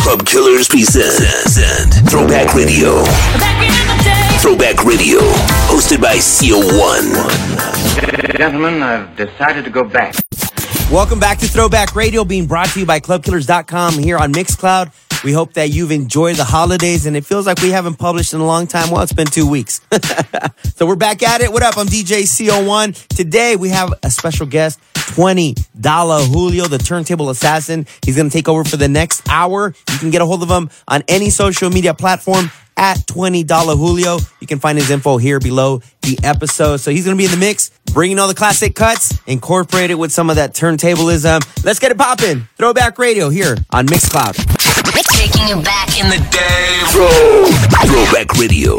Club Killers present Throwback Radio. Throwback Radio, hosted by CO1. Gentlemen, I've decided to go back. Welcome back to Throwback Radio, being brought to you by clubkillers.com here on Mixcloud. We hope that you've enjoyed the holidays, and it feels like we haven't published in a long time. Well, it's been 2 weeks. So we're back at it. What up? I'm DJ C01. Today, we have a special guest, $20 Julio, the turntable assassin. He's going to take over for the next hour. You can get a hold of him on any social media platform at $20 Julio. You can find his info here below the episode. So he's going to be in the mix, bringing all the classic cuts, incorporated with some of that turntablism. Let's get it popping. Throwback Radio here on Mixcloud. Taking you back in the day, bro. Throwback Radio.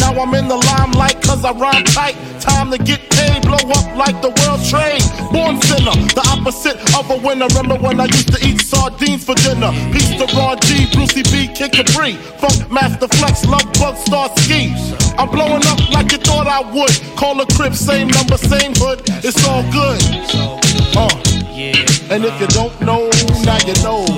Now I'm in the limelight cause I rhyme tight. Time to get paid, blow up like the world trade. Born sinner, the opposite of a winner. Remember when I used to eat sardines for dinner? Peace to Ron G, Brucey B, Kid Capri, Funkmaster Flex, Love Bug, Starski. I'm blowing up like you thought I would. Call a crib, same number, same hood. It's all good. And if you don't know, now you know.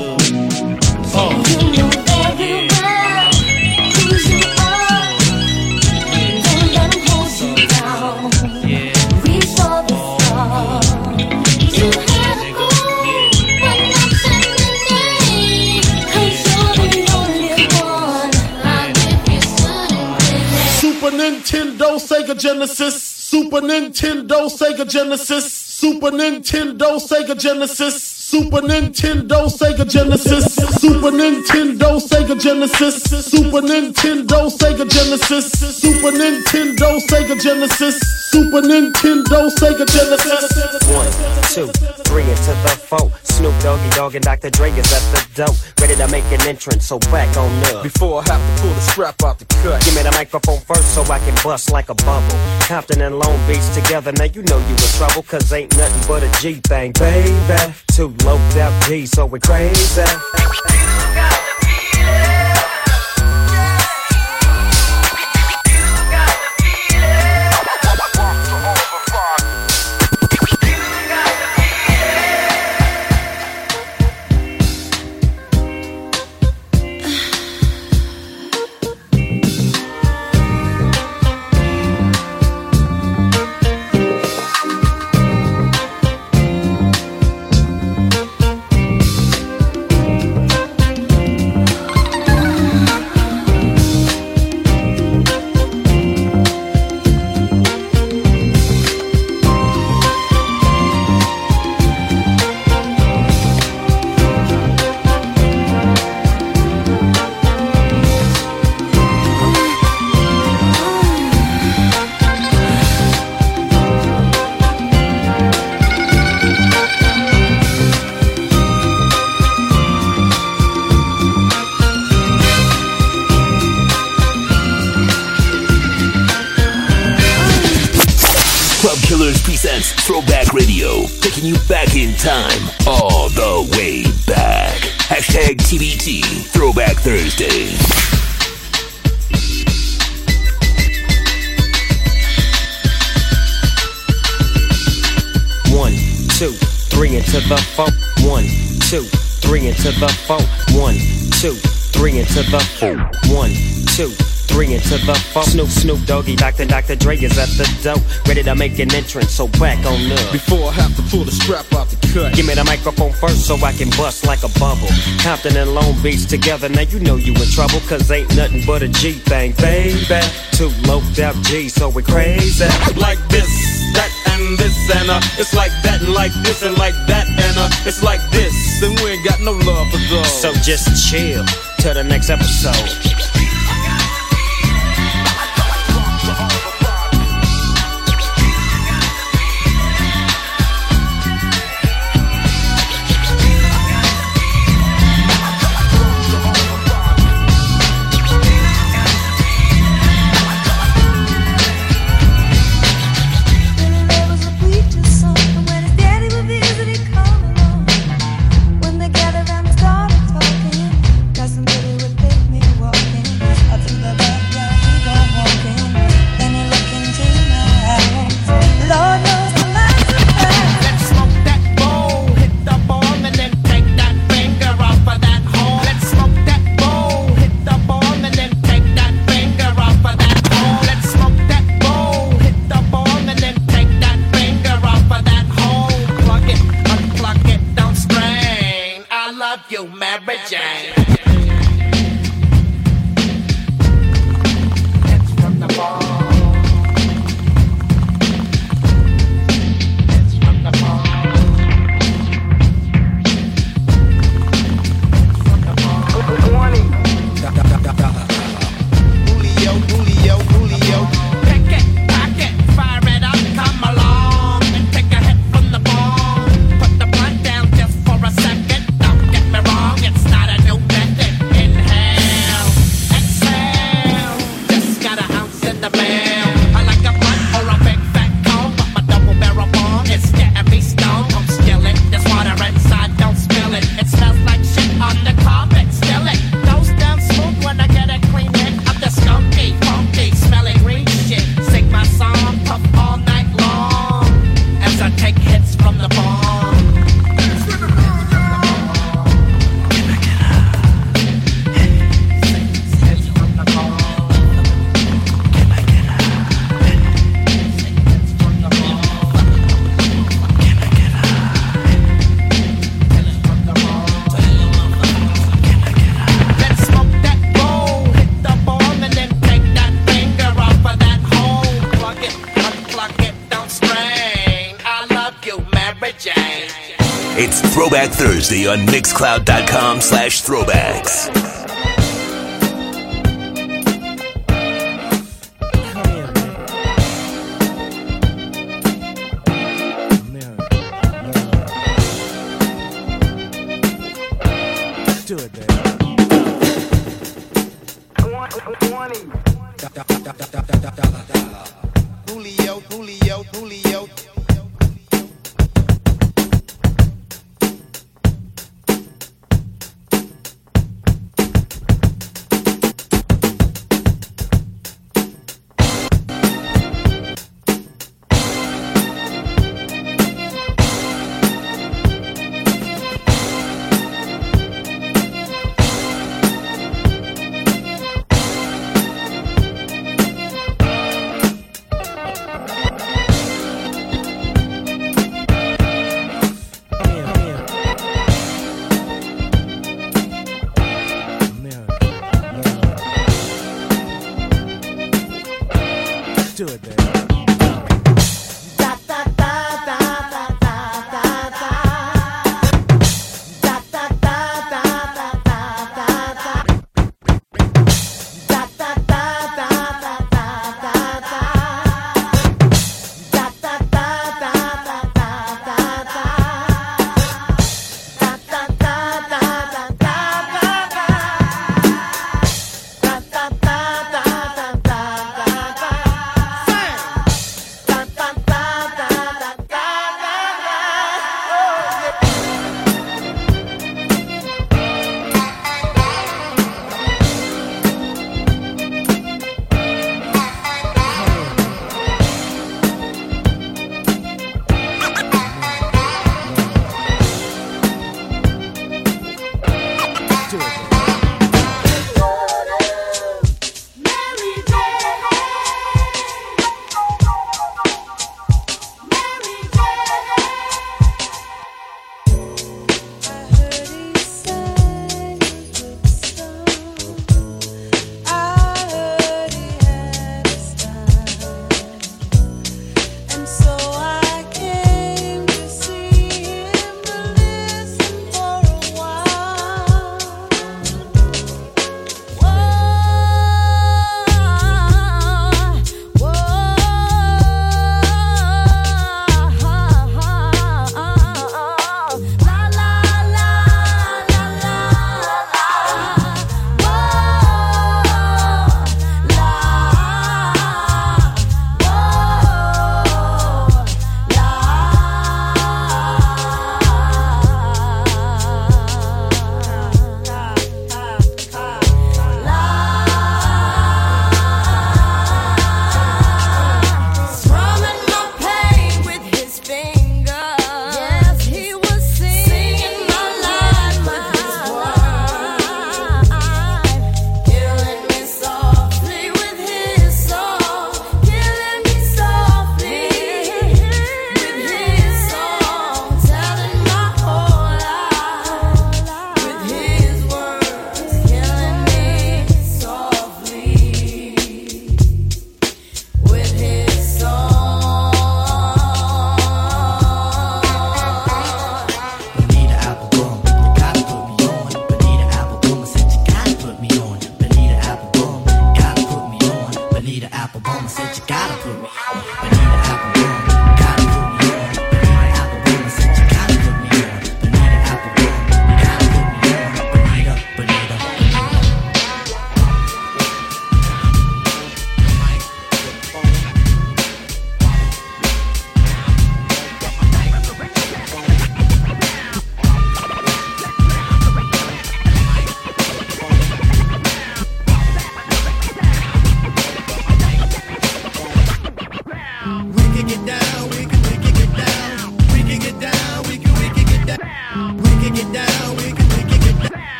Sega Genesis, Super Nintendo, Sega Genesis, Super Nintendo, Sega Genesis, Super Nintendo, Sega Genesis, Super Nintendo, Sega Genesis, Super Nintendo, Sega Genesis, Super Nintendo, Sega Genesis, Super Nintendo, Sega Genesis. 1, 2, 3 into the foe. Snoop Doggy Dogg and Dr. Dre is at the dope. Ready to make an entrance, so back on up. Before I have to pull the strap out the cut. Give me the microphone first so I can bust like a bubble. Compton and Lone Beach together, now you know you in trouble. Cause ain't nothing but a G thing, baby. Too loped out G, so we're crazy. Radio, taking you back in time, all the way back. Hashtag TBT, Throwback Thursday. One, two, three into the phone. One, two, three into the phone. One, two, three into the phone. One, two, three into the phone. Snoop Doggy Dogg, Dr. Dre is at the door, ready to make an entrance, so back on up. Before I have to pull the strap off the cut, give me the microphone first so I can bust like a bubble. Compton and Lone Beach together, now you know you in trouble, cause ain't nothing but a G thing, baby. Too loped out G, so we crazy. Like this, that and this and it's like that and like this and like that and it's like this, and we ain't got no love for those. So just chill till the next episode. It's Throwback Thursday on Mixcloud.com/throwbacks. Let's do it, baby. Julio.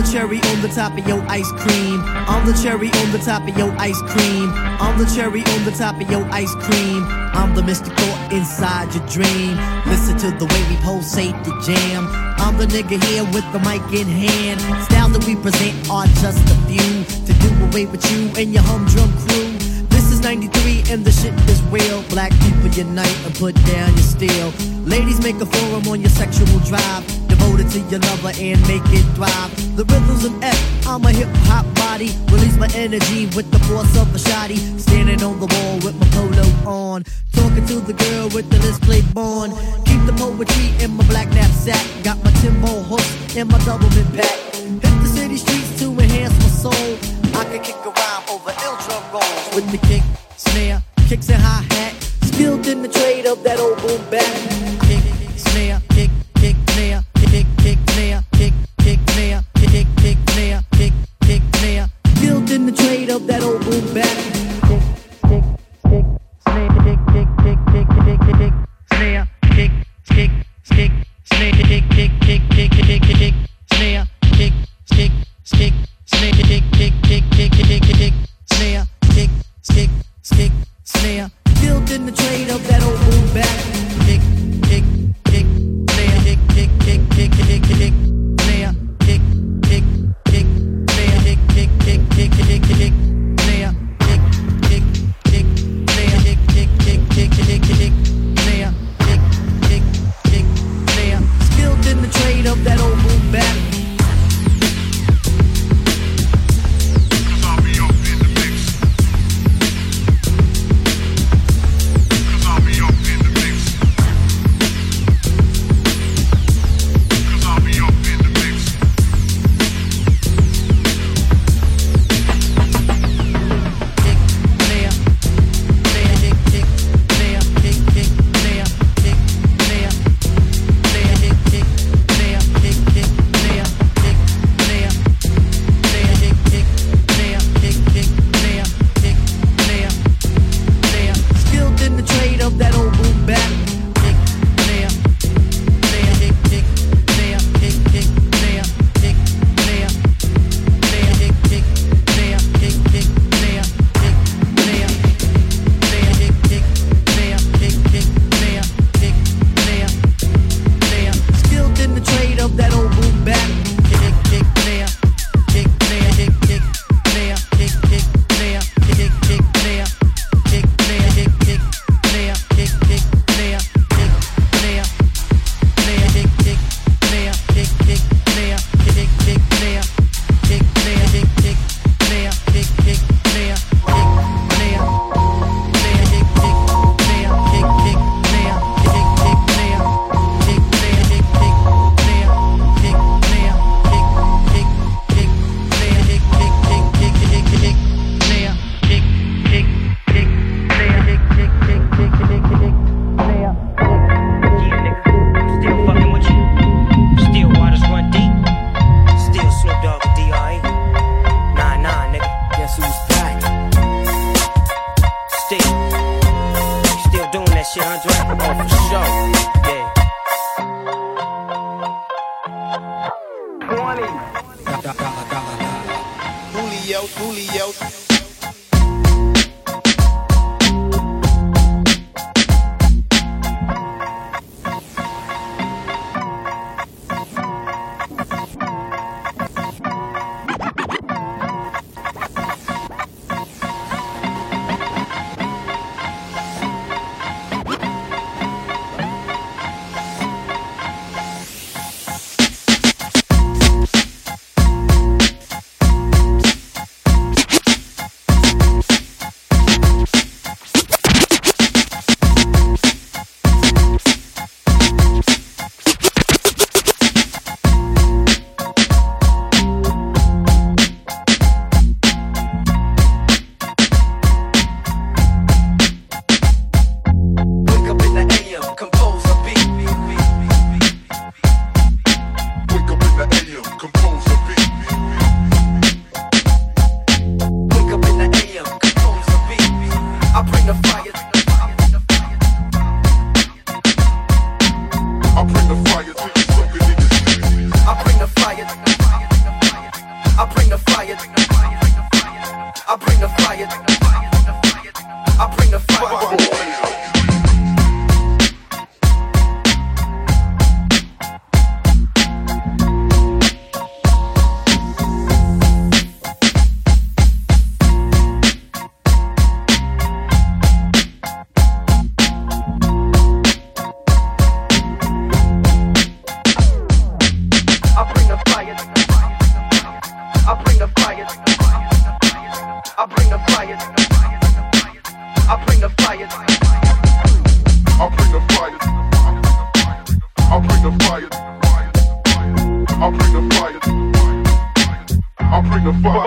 the cherry on the top of your ice cream. I'm the cherry on the top of your ice cream. I'm the cherry on the top of your ice cream. I'm the mystical inside your dream. Listen to the way we pulsate the jam. I'm the nigga here with the mic in hand. Style that we present are just a few to do away with you and your humdrum crew. 93 and the shit is real. Black people unite and put down your steel. Ladies, make a forum on your sexual drive. Devoted to your lover and make it thrive. The rhythm's an F, I'm a hip-hop body. Release my energy with the force of a shotty. Standing on the wall with my polo on. Talking to the girl with the list plate on. Keep the poetry in my black knapsack. Got my Timbo hooks and my Doubleman pack. Hit the city streets to enhance my soul. I can kick a rhyme over ill drum rolls with the kick, snare, kicks and hi-hat. Skilled in the trade of that old boom bat. Kick, snare, kick, kick, snare, kick, kick, snare, kick, kick, snare, kick, kick, snare, kick, kick, snare. Skilled in the trade of that old boom bat. Kick, kick, kick, snare, kick, kick, kick, kick, kick, kick, snare, kick, kick, kick, snare, kick, kick, kick, kick, kick, kick, snare, kick, kick, kick. Snare, kick, kick, kick, kick, kick, kick, snare, kick, kick, kick, snare. Built in the trade of that old boom bap. Kick, kick, kick, snare, kick, kick, kick, kick, kick, kick, snare, kick, kick, kick, snare, kick, kick, kick, kick, kick, kick, snare, kick, kick, kick, snare, kick, kick, kick, kick, kick, kick, snare, kick, kick, kick, snare. Skilled in the trade of that old boom bap. bring the fire.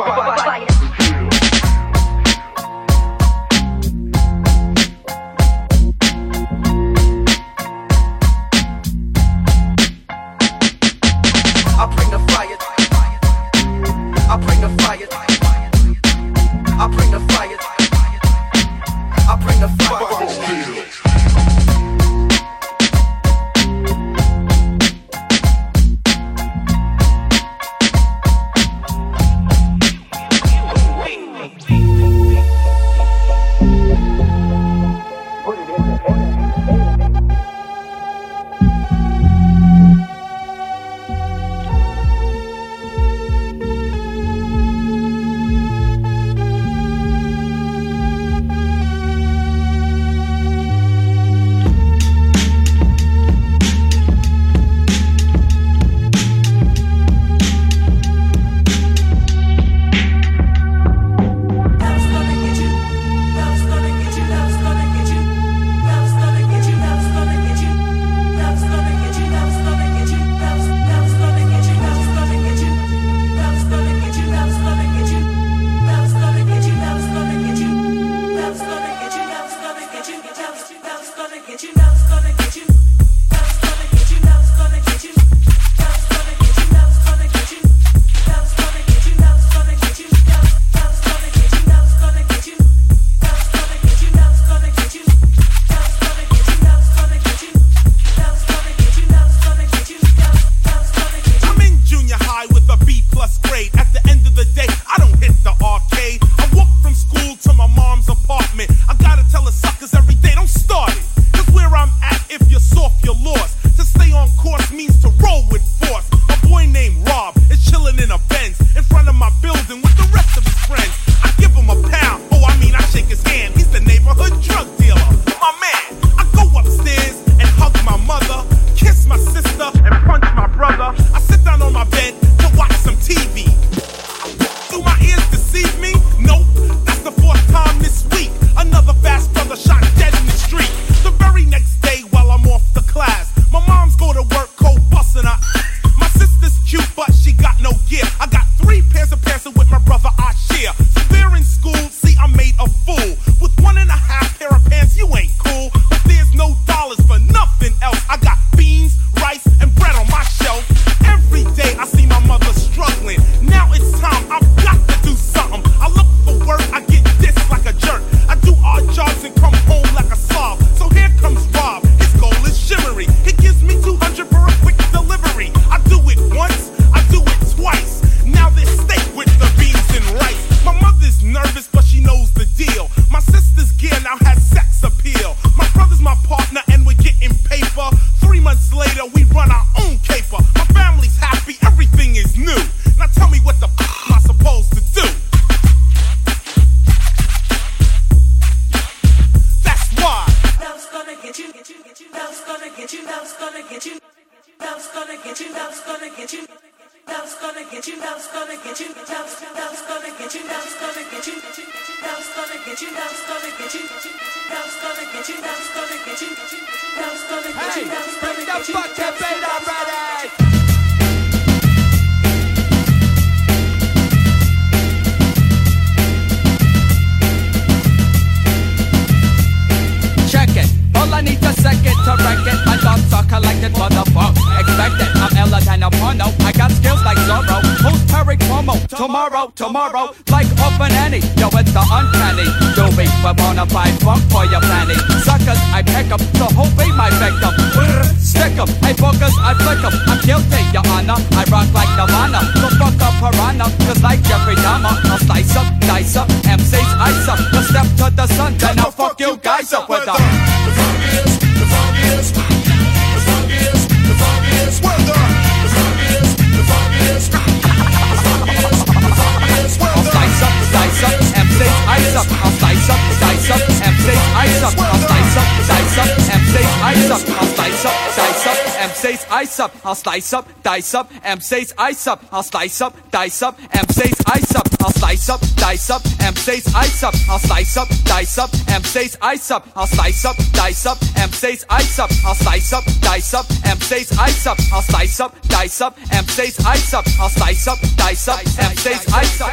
says ice up, I'll slice up, dice up. M says ice up, I'll slice up, dice up. M says ice up, I'll slice up, dice up. M says ice up, I'll slice up, dice up. M says ice up, I'll slice up, dice up. M says ice up, I'll slice up, dice up. M says ice up, I'll slice up, dice up. M says ice up, I'll slice up, dice up. M says ice up.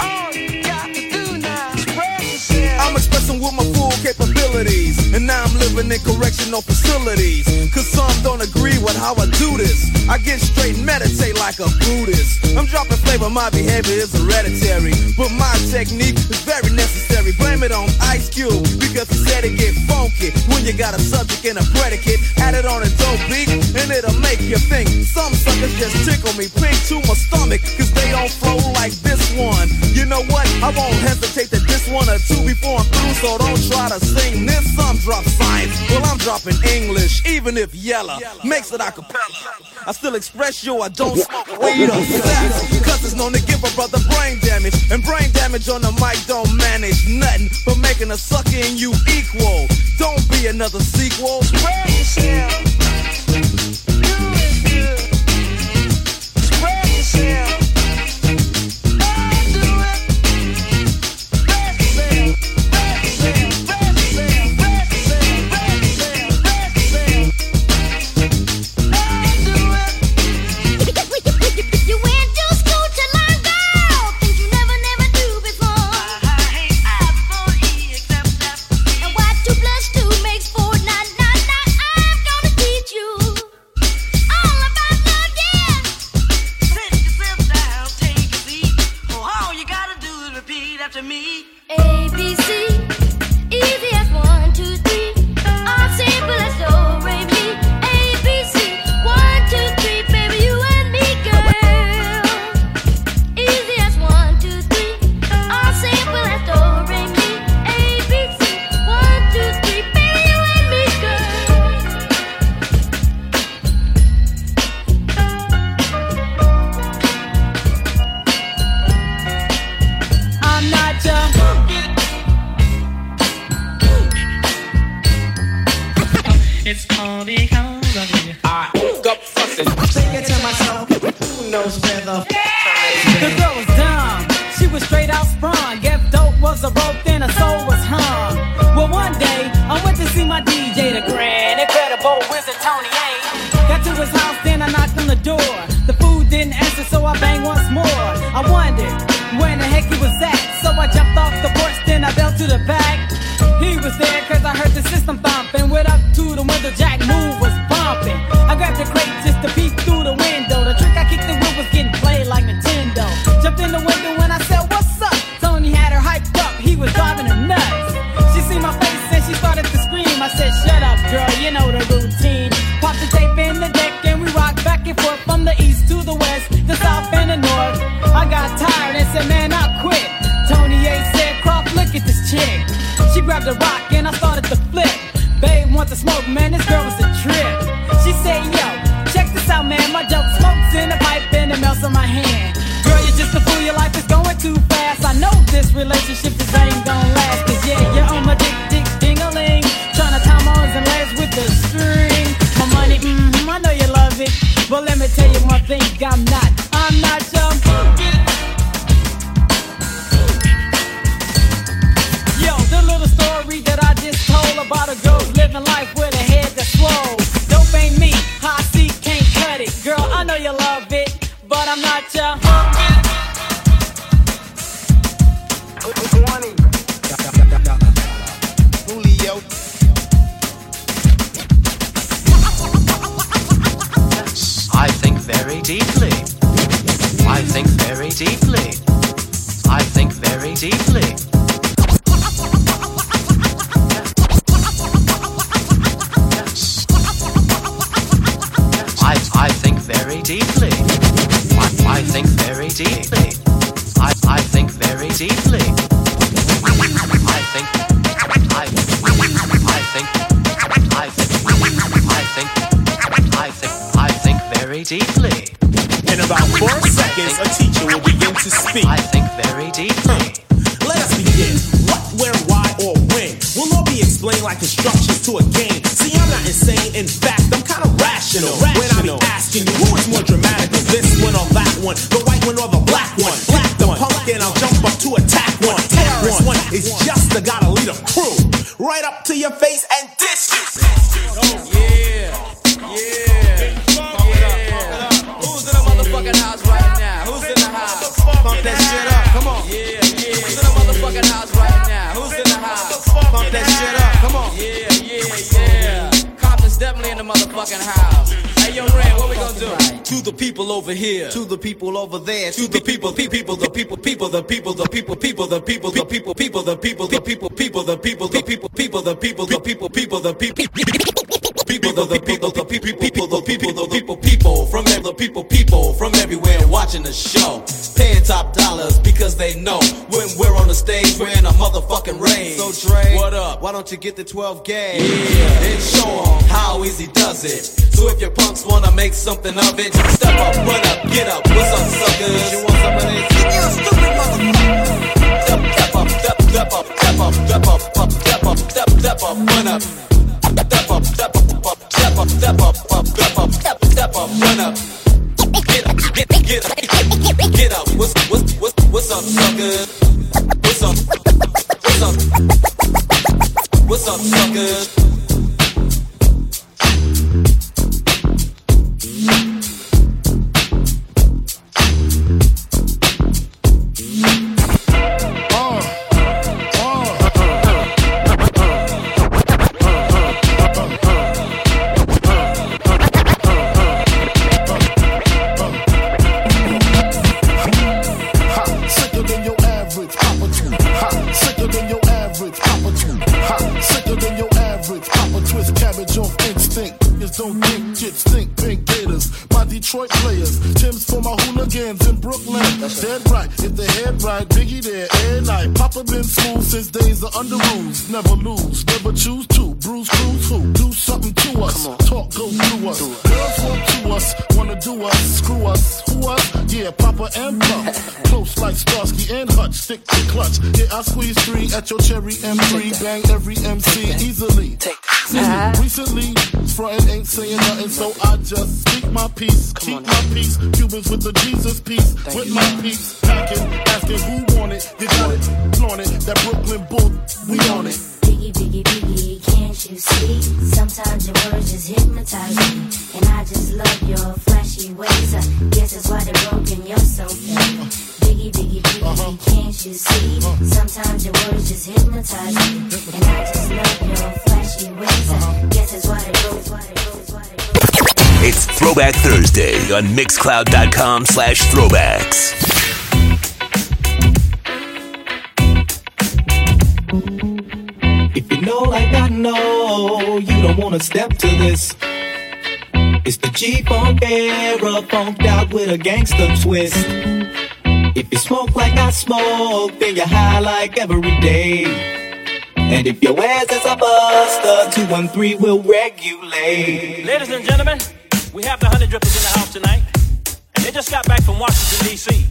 All you got to do now is press yourself. I'm expressing with my full capabilities, and now I'm living in correctional facilities. Cause some don't agree with how I do this. I get straight and meditate like a Buddhist. I'm dropping flavor, my behavior is hereditary, but my technique is very necessary. Blame it on Ice Cube, because he said it get funky when you got a subject and a predicate. Add it on a dope beat and it'll make you think. Some suckers just tickle me pink to my stomach, cause they don't flow like this one. You know what, I won't hesitate to diss one or two before I'm through, so don't try to sing this. Some drop science, well I'm dropping English, even if Yella makes it a cappella. I still express you, I don't smoke weed or sex, cause it's known to give a brother brain damage, and brain damage on the mic don't manage nothing but making a sucker and you equal. Don't be another sequel. Spread yourself, do it good. Spread yourself. insane. In fact, I'm kind of rational. When I be asking you who is more dramatic, is this one or that one, the white one or the black one? Black the punk and I'll jump up to attack one. Terrorist one is just the gotta lead a crew right up to your face and dish you. Oh yeah, yeah. Pump it up, pump it up. Who's in the motherfucking house right now? Who's in the house? Pump that shit up. Come on. Yeah, yeah. Who's in the motherfucking house right now? Who's in the house? Pump that shit up. Come on. Yeah, yeah, yeah. Compton's definitely in the motherfucking house. Hey, yo, Red, what we gonna do? To the people over here, to the people over there, to the people, people, the people, people, the people, the people, people, the people, the people, people, the people, the people, people, the people, the people, people, the people, the people, people, the people. People, the people, the people, people, the people, the people, people from the people, people from everywhere watching the show, paying top dollars because they know when we're on the stage we're in a motherfucking rage. So Dre, what up? Why don't you get the 12 gauge? Yeah, and show 'em how easy does it. So if your punks wanna make something of it, step up, run up, get up. What's up, suckers? You want some of this? You stupid motherfucker! Step up, step up, step up, step up, step up, step up, step up, run up. Step up, step up, step up, step up, step up, step up, step up, step up, run up. Get up, get up. What's up, suckers? What's up? What's up? What's up, suckers? Don't think kids think pink gators. My Detroit players, Tim's for my hooligans in Brooklyn. That's dead right, if they head right, Biggie there, air night. Papa been smooth since days of under rules. Never lose, never choose to. Bruce Cruz who do something to us. Talk go through us. Girls want to us, wanna do us, screw us, who us? Yeah, Papa and Pump. Close like Starsky and Hutch, stick to clutch. Yeah, I squeeze three at your cherry M3. Bang every MC easily. Recently, frontin' ain't saying nothing, so I just speak my peace, keep my peace. Cubans with the Jesus peace, with my peace. Packing, asking who want it, you got it, flaunt it. That Brooklyn bull, we on it. Biggie, biggie, biggie, can't you see? Sometimes your words just hypnotize me, and I just love your flashy ways. I guess that's why they're broken, you're so fake. Biggie, biggie, biggie, can't you see? Sometimes your words just hypnotize me, and I just love your flashy ways. Guess it's why they go, why they go. It's Throwback Thursday on Mixcloud.com/throwbacks. If you know like I know, you don't wanna step to this. It's the G-Funk era, funked out with a gangster twist. If you smoke like I smoke, then you're high like every day. And if your ass is a buster, 213 will regulate. Ladies and gentlemen, we have the 100 drippers in the house tonight. And they just got back from Washington, D.C.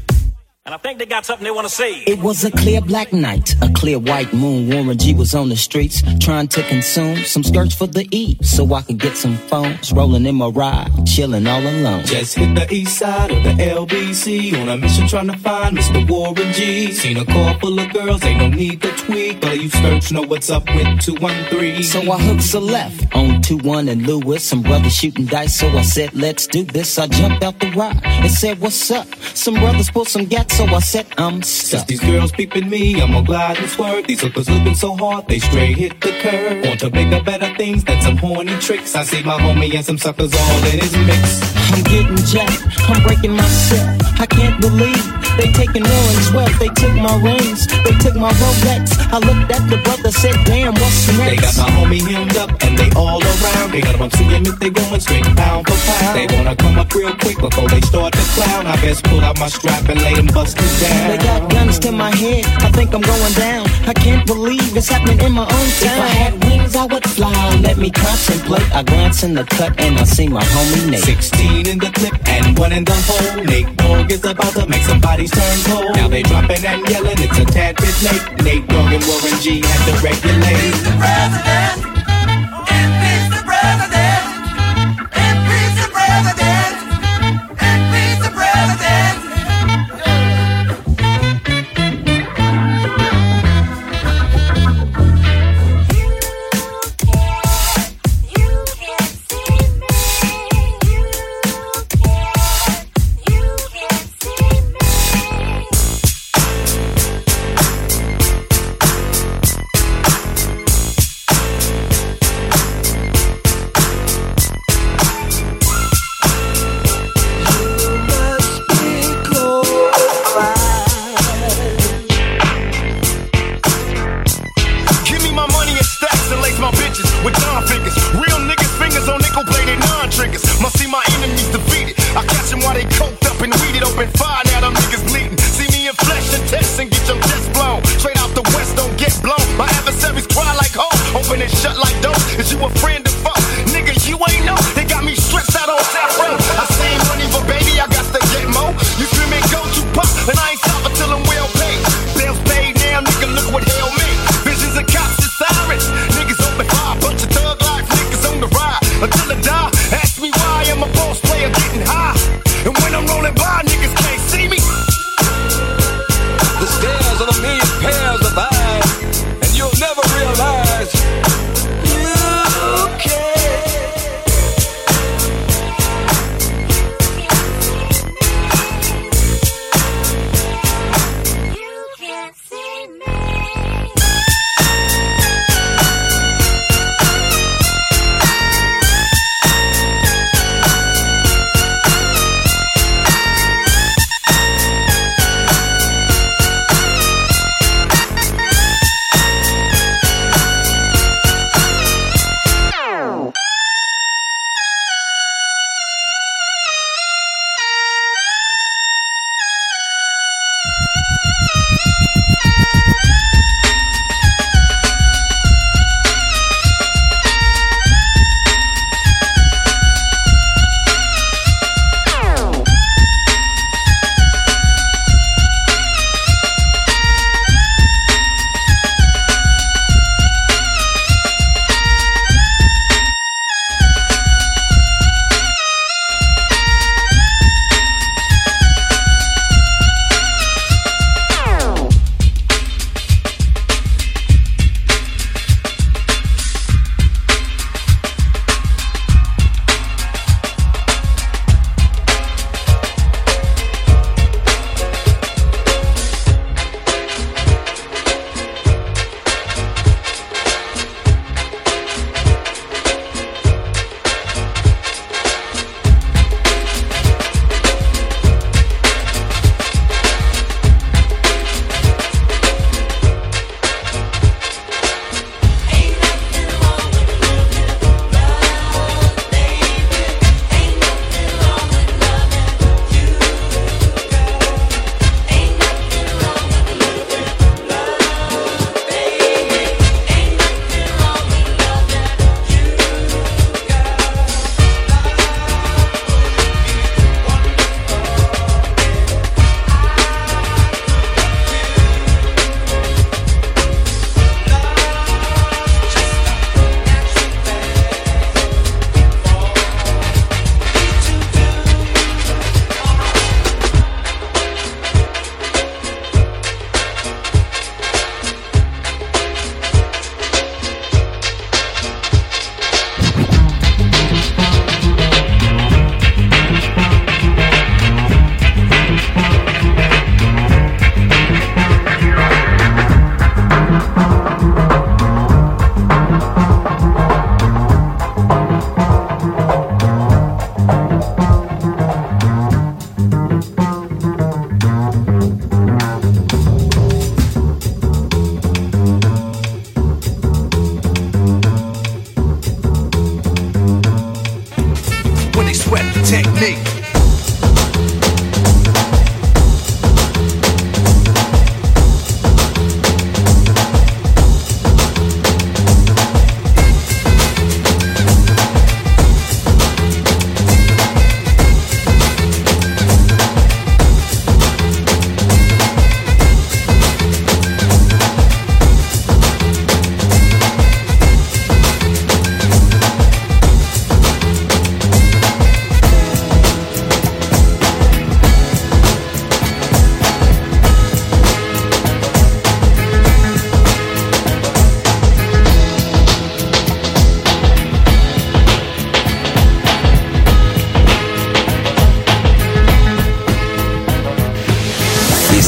And I think they got something they want to say. It was a clear black night, a clear white moon. Warren G was on the streets trying to consume some skirts for the E, so I could get some phones. Rolling in my ride, chilling all alone. Just hit the east side of the LBC on a mission trying to find Mr. Warren G. Seen a car full of girls, ain't no need to tweak. All you skirts know what's up with 213. So I hooked a left on 21 and Lewis. Some brothers shooting dice, so I said, let's do this. I jumped out the ride and said, what's up? Some brothers pulled some gats. So I said I'm stuck. Since these girls peeping me, I'm gonna glide and swerve. These hookers looking so hard, they straight hit the curb. Want to bigger, better things than some horny tricks. I see my homie and some suckers all in his mix. I'm getting jacked, I'm breaking myself. I can't believe they taking Warren's wealth. They took my rings, they took my Rolex. I looked at the brother, said damn, what's next? They got my homie hemmed up and they all around. They got them seeing if they going straight pound for pound. They wanna come up real quick before they start to clown. I best pull out my strap and lay them bust. They got guns to my head, I think I'm going down. I can't believe it's happening in my own town. If I had wings, I would fly, let me contemplate. I glance in the cut and I see my homie Nate. 16 in the clip and one in the hole. Nate Dogg is about to make somebody's turn cold. Now they dropping and yelling, it's a tad bit late. Nate Dogg and Warren G had to regulate. He's the president, and he's the president.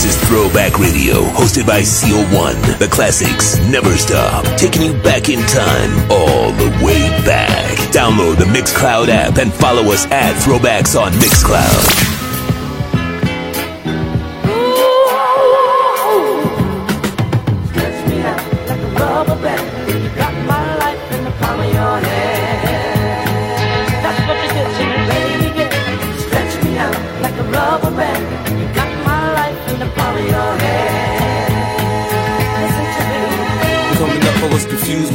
This is Throwback Radio, hosted by C01. The classics never stop, taking you back in time, all the way back. Download the Mixcloud app and follow us at Throwbacks on Mixcloud.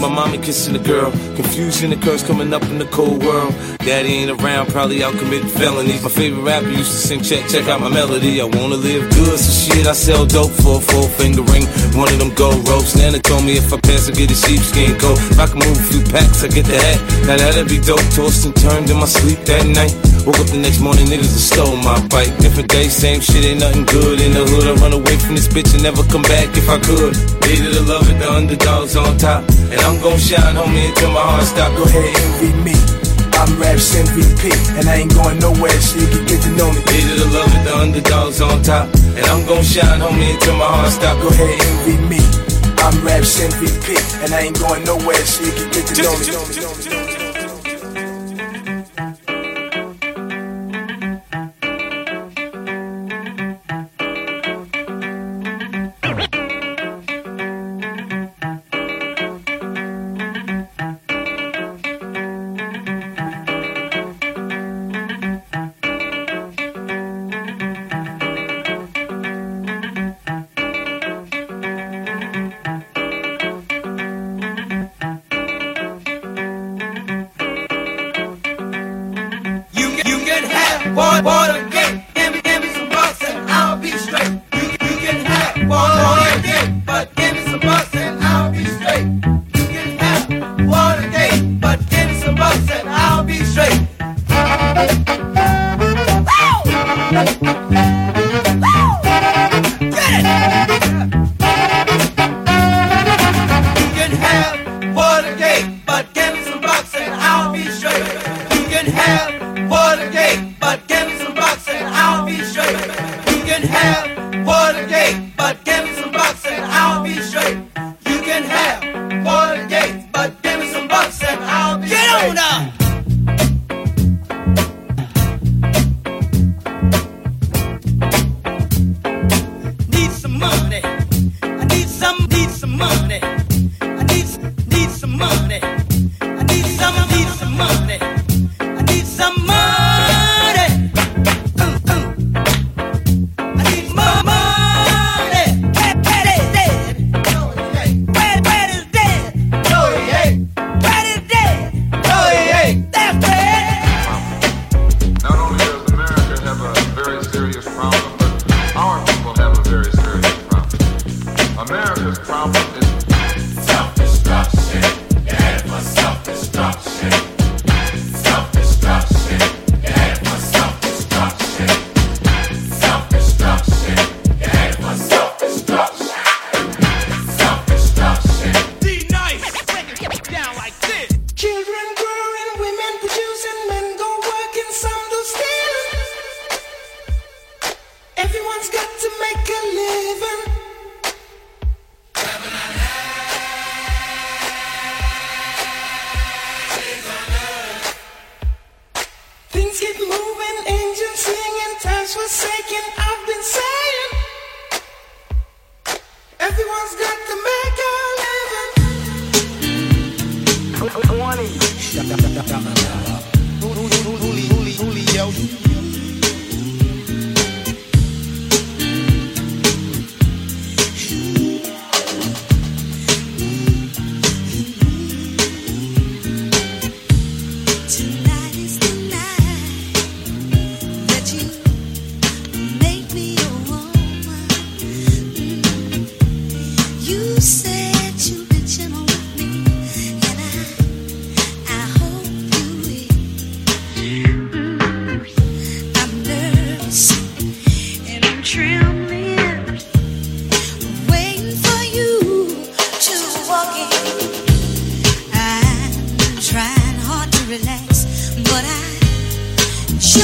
My mommy kissing a girl. Confusion and curse coming up in the cold world. Daddy ain't around, probably out committing felonies. My favorite rapper used to sing, check out my melody. I wanna live good, so shit, I sell dope for a full finger ring. One of them gold ropes. Nana told me if I pass, I get a sheepskin coat. If I can move a few packs, I get the hat. Now that'd be dope. Tossed and turned in my sleep that night. Woke up the next morning, niggas have stole my bike. Different day, same shit, ain't nothing good in the hood. I run away from this bitch and never come back if I could. Hated to love it, the underdog's on top. And I'm gon' shine, homie, until my heart stop. Go ahead, envy me, I'm Rap's MVP. And I ain't going nowhere, so you can get to know me. Hated to love it, the underdog's on top. And I'm gon' shine, homie, until my heart stop. Go ahead, envy me, I'm Rap's MVP. And I ain't going nowhere, so you can get to know me.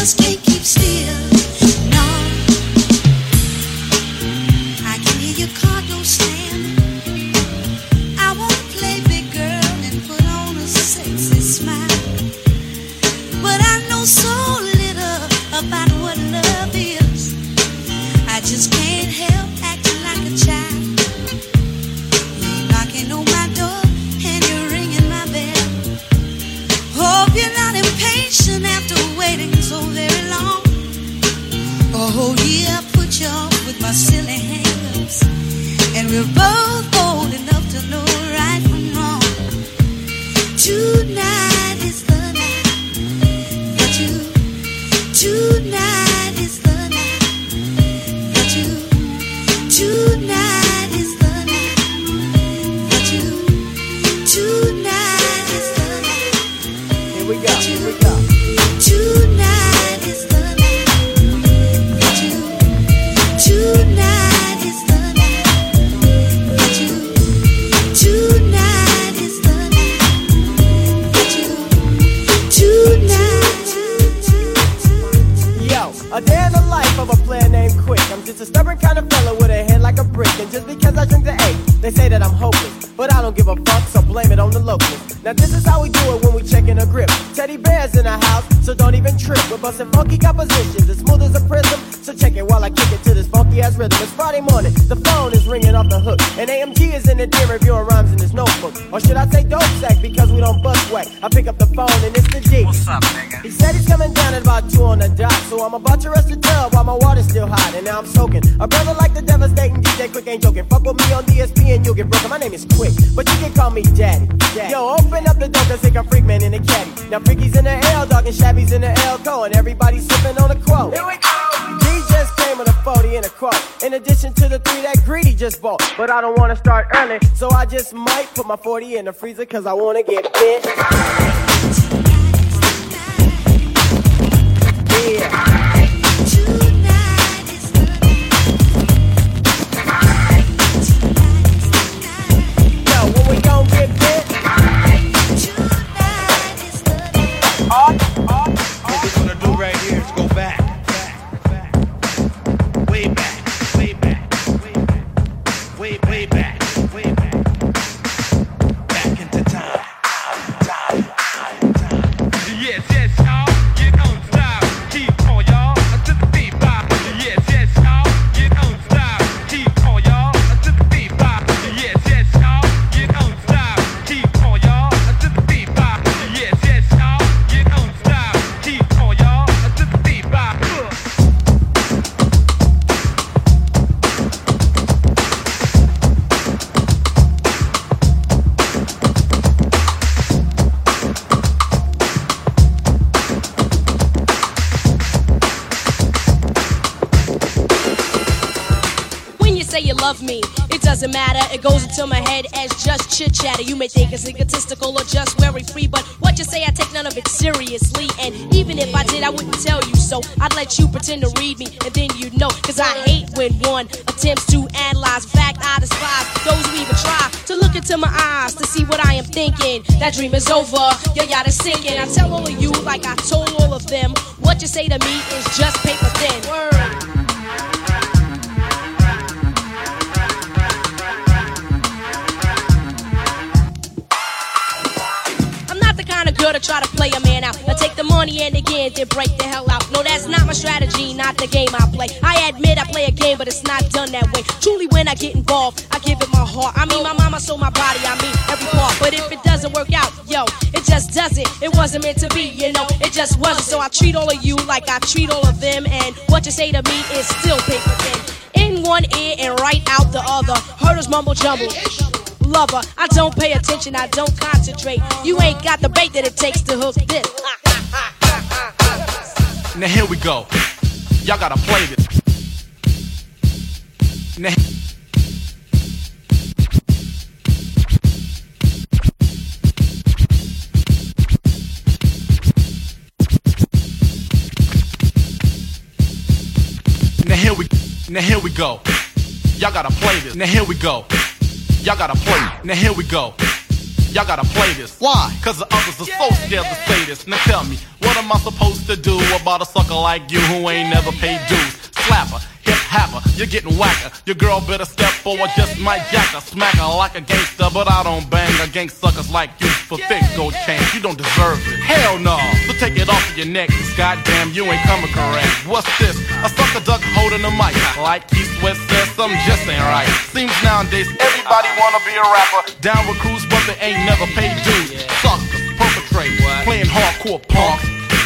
Just can't keep still, no. show with my silly hands, and we're both bold enough to know right from wrong. Tonight is the night for you. Tonight is the night for you. Tonight is the night for you. Tonight is the night. Here we go. Here we go. Tonight is the night. Tonight is the night that you. Tonight is the night that you. Tonight. Yo, a day in the life of a player named Quick. I'm just a stubborn kind of fella with a head like a brick. And just because I drink the A, they say that I'm hopeless. But I don't give a fuck, so blame it on the locals. Now this is how we do it when we checking a grip. Teddy bears in our house, so don't even trip. We're busting funky compositions, as smooth as a prism. So check it while I kick it to this funky ass rhythm. It's Friday morning, the phone is ringing off the hook. And AMG is in the den reviewing rhymes in his notebook. Or should I say dope sack, because we don't bust whack. I pick up the phone and it's the G. What's up, nigga? He said he's coming down at about 2 on the dot. So I'm about to rush the tub while my water's still hot. And now I'm soaking. A brother like the devastating DJ Quick ain't joking. Fuck with me on DSP and you'll get broken. My name is Quick, but you can call me Daddy. Yo, open up the door, cause they got freak man in the caddy. Now Freaky's in the L, Dog and Shabby's in the LCO, and everybody's sipping on a quote. Here we go! He just came with a 40 and a quote, in addition to the 3 that Greedy just bought. But I don't wanna start early, so I just might put my 40 in the freezer, cause I wanna get fit. Yeah. Doesn't matter, it goes into my head as just chit chatter. You may think it's egotistical or just very free, but what you say, I take none of it seriously. And even if I did, I wouldn't tell you so. I'd let you pretend to read me, and then you'd know. Cause I hate when one attempts to analyze. In fact, I despise those who even try to look into my eyes to see what I am thinking. That dream is over, your yacht is sinking. I tell all of you, like I told all of them, what you say to me is just paper thin. Word. Girl to try to play a man out. Now take the money and again, then break the hell out. No, that's not my strategy, not the game I play. I admit I play a game, but it's not done that way. Truly when I get involved, I give it my heart. I mean my mama, so my body, I mean every part. But if it doesn't work out, yo, it just doesn't. It wasn't meant to be, you know, it just wasn't. So I treat all of you like I treat all of them. And what you say to me is still paper thin. In one ear and right out the other. Hurdles mumble jumble. Lover, I don't pay attention, I don't concentrate. You ain't got the bait that it takes to hook this. Now here we go. Y'all gotta play this. Now. Now here we go. Y'all gotta play this. Now here we go. Y'all gotta play. Now here we go. Y'all gotta play this. Why? Cause the others are so scared to say this. Now tell me, what am I supposed to do about a sucker like you who ain't never paid dues? Slapper, hip happer, you're getting whacker. Your girl better step forward, just might jack her. Smack her like a gangster, but I don't bang against suckers like you for thick gold chains. You don't deserve it. Hell no. So take it off of your neck, cause goddamn you ain't coming correct. What's this? A sucker duck holding a mic. Like Keith Sweat says, something just ain't right. Seems nowadays everybody wanna be a rapper. Down with crews, but they ain't never paid dues. Suckers, perpetrate, playing hardcore punk.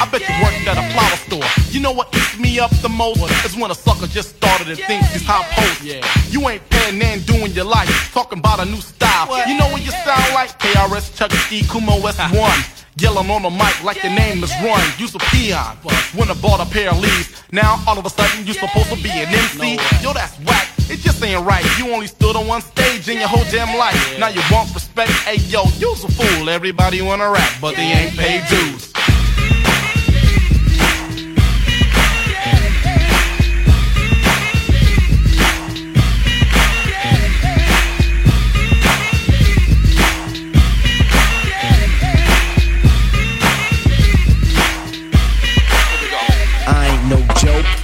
I bet you worked at a flower store. You know what eats me up the most is when a sucker just started and thinks he's high post. You ain't paying and doing your life, talking about a new style. You know what you sound like? KRS, Chuck D, Kumo S1. Yelling on the mic like your name is Run. You's a peon when I bought a pair of leaves. Now all of a sudden you're supposed to be an MC. Yo, that's whack. It just ain't right. You only stood on one stage in your whole damn life. Now you want respect. Hey yo, you's a fool. Everybody wanna rap, but they ain't paid dues.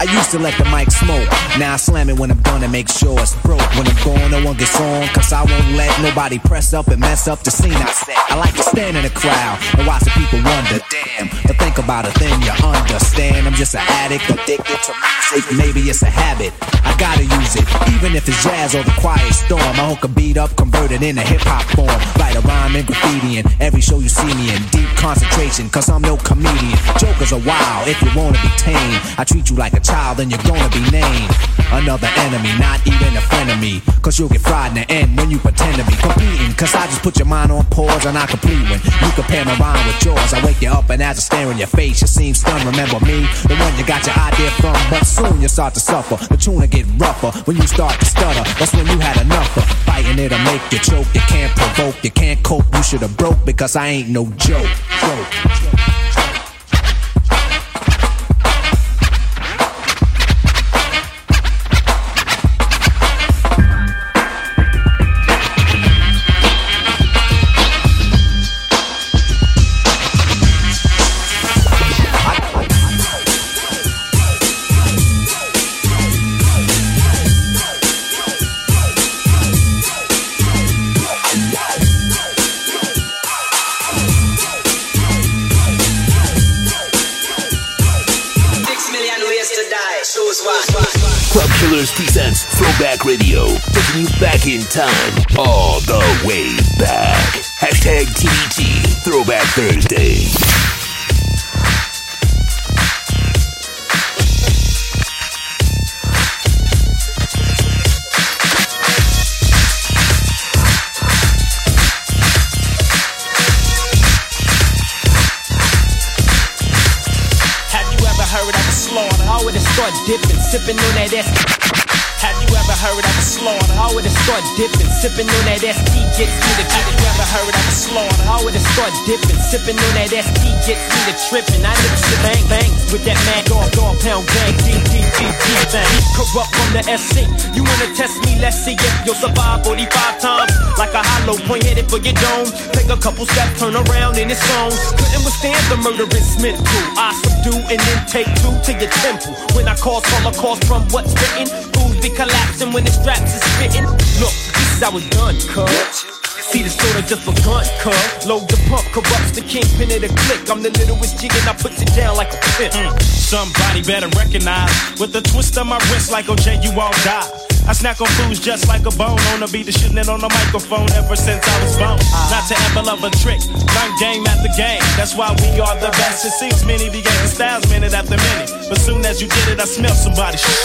I used to let the mic smoke. Now I slam it when I'm done and make sure it's broke. When I'm gone, no one gets on, cause I won't let nobody press up and mess up the scene I set. I like to stand in the crowd and watch the people wonder, damn. But think about it, then you understand. I'm just an addict, addicted to music. Maybe it's a habit, I gotta use it. Even if it's jazz or the quiet storm, I hook a beat up, convert it into hip-hop form. Write a rhyme and graffiti in every show you see me in. Deep concentration, cause I'm no comedian. Jokers are wild, if you wanna be tame, I treat you like a child and you're gonna be named another enemy, not even a frenemy, cause you'll get fried in the end when you pretend to be competing, cause I just put your mind on pause and I complete when you compare my rhyme with yours. I wake you up and as I stare in your face you seem stunned. Remember me, the one you got your idea from, but soon you start to suffer, the tune will get rougher when you start to stutter. That's when you had enough of fighting, it'll make you choke. You can't provoke, you can't cope, you should have broke, because I ain't no joke. Club Killers presents Throwback Radio, taking you back in time, all the way back. Hashtag TBT, Throwback Thursday. Dipping, sipping on that S. Have you ever heard of a slaughter? I would've start dipping, sipping on that ST gets me the trip. Have you ever heard of a slaughter? I would've start dipping, sipping on that ST gets me the tripping. I nip shit bang bang with that mag off, dog pound gang. D bang. Corrupt from the SC. You wanna test me? Let's see if you'll survive 45 times. Like a hollow point headed for your dome. Take a couple steps, turn around in its own. Couldn't withstand the murderous mental. I subdue and then take two to your temple. When I cause all I cause from what's written. Fools be collapsing when the straps is spitting. Look, this is how it's done, cuz. See the soda just begun, cuz. Load the pump, corrupts the kingpin of the click. I'm the littlest G and I put it down like a pimp. Somebody better recognize. With a twist on my wrist like OJ, you all die. I snack on fools just like a bone. On the beat of shitting it on the microphone ever since I was born. Not to ever love a trick. Run game after game. That's why we are the best. It seems many began the styles minute after minute. But soon as you did it, I smelled somebody shit.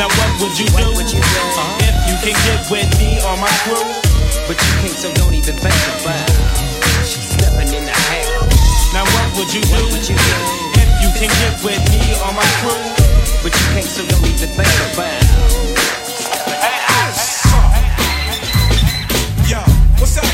Now what would you do? If you can get with me or my crew? But you can't, so don't even think about it. She's stepping in the house. Now what would you do? If you can get with me or my crew? But you can't, so don't even think about it. Yo, what's up?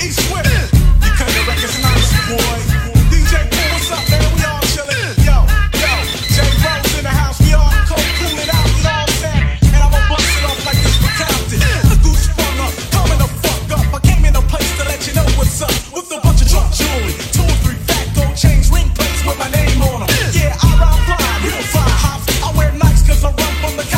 East with it. You kind of recognize the boy. DJ Quick, what's up, man? We all chillin'. Yo, J. Rose in the house. We all coolin' out, you know what I'm saying? And I'ma bust it off like this brutality. The goose sprung up, coming the fuck up. I came in a place to let you know what's up. With a bunch of drunk jewelry, 2 or 3 fat gold chains, ring plates with my name on them. Yeah, I ride blind, real fly hops. I wear nice cause I run from the cops.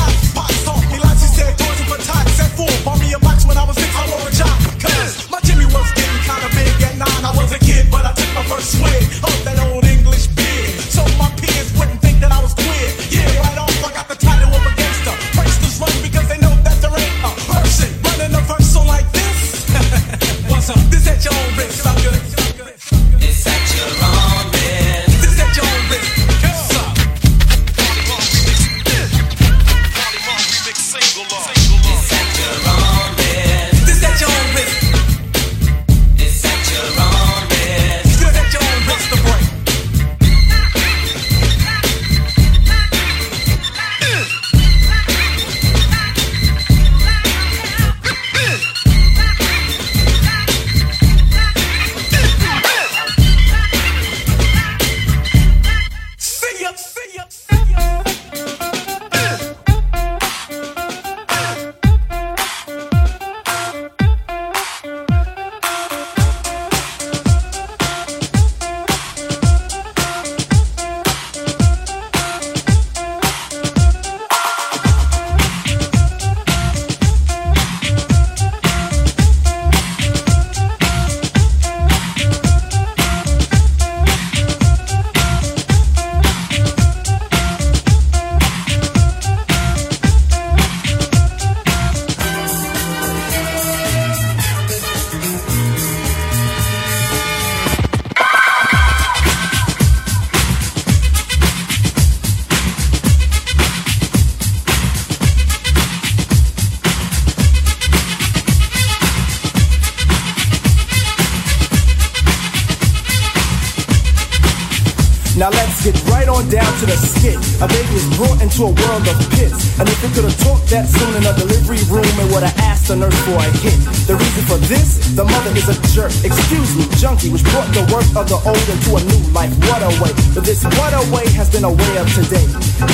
on down to the skit. A baby is brought into a world of pits. And if we could have talked that soon in a delivery room, it would have asked the nurse for a hit. The reason for this, the mother is a jerk. Excuse me, junkie, which brought the worst of the old into a new life. What a way. But this what a way has been a way of today.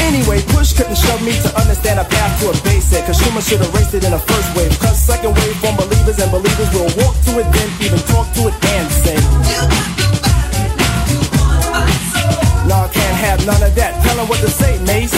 Anyway, push couldn't shove me to understand a path to a basic. Consumer should erase it in the first wave. Cause second wave from believers and believers will walk to it then even talk to it and say, nah, can't have none of that. Tell her what to say, Mace.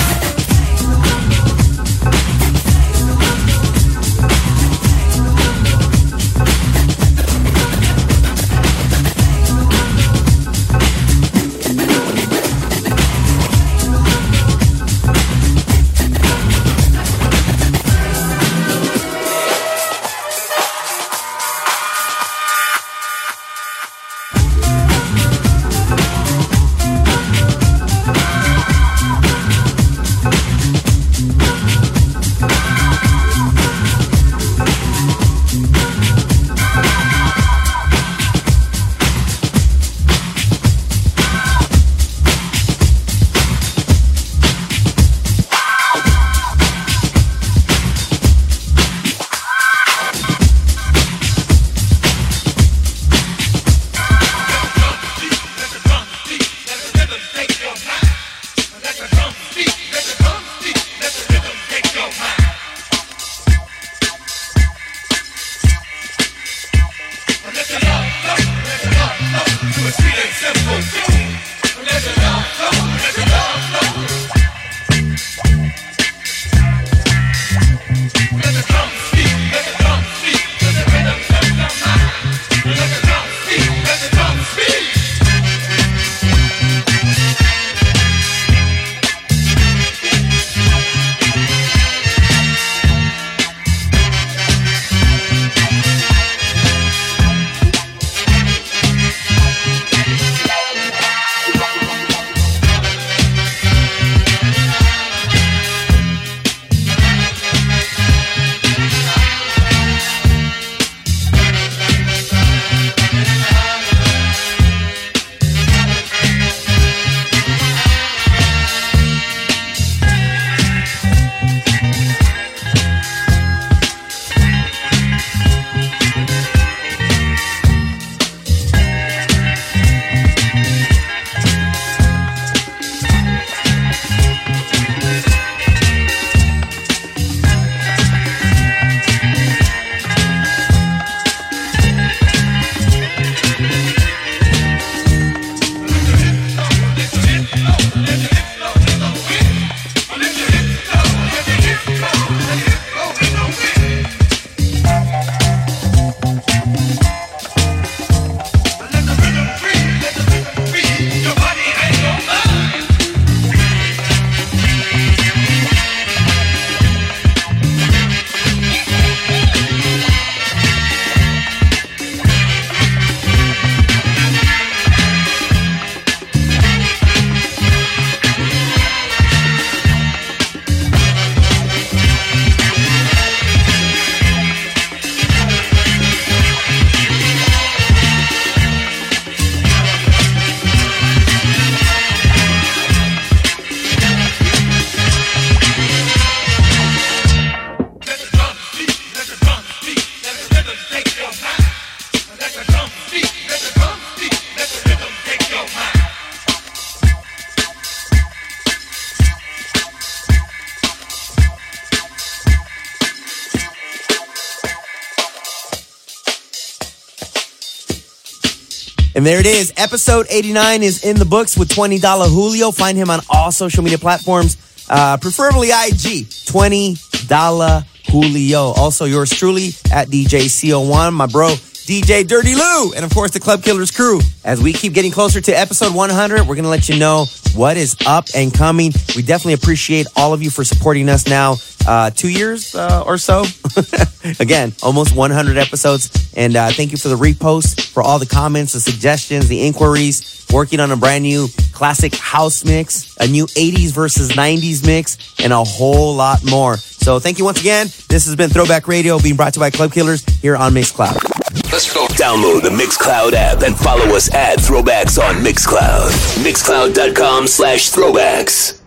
And there it is. Episode 89 is in the books with $20 Julio. Find him on all social media platforms, preferably IG, $20 Julio. Also, yours truly at DJ C01, my bro, DJ Dirty Lou, and of course, the Club Killers crew. As we keep getting closer to episode 100, we're going to let you know what is up and coming. We definitely appreciate all of you for supporting us now. 2 years or so. Again, almost 100 episodes. And thank you for the reposts, for all the comments, the suggestions, the inquiries. Working on a brand new classic house mix, a new 80s versus 90s mix, and a whole lot more. So thank you once again. This has been Throwback Radio, being brought to you by Club Killers here on Mixcloud. Let's go. Download the Mixcloud app and follow us at Throwbacks on Mixcloud. Mixcloud.com/throwbacks.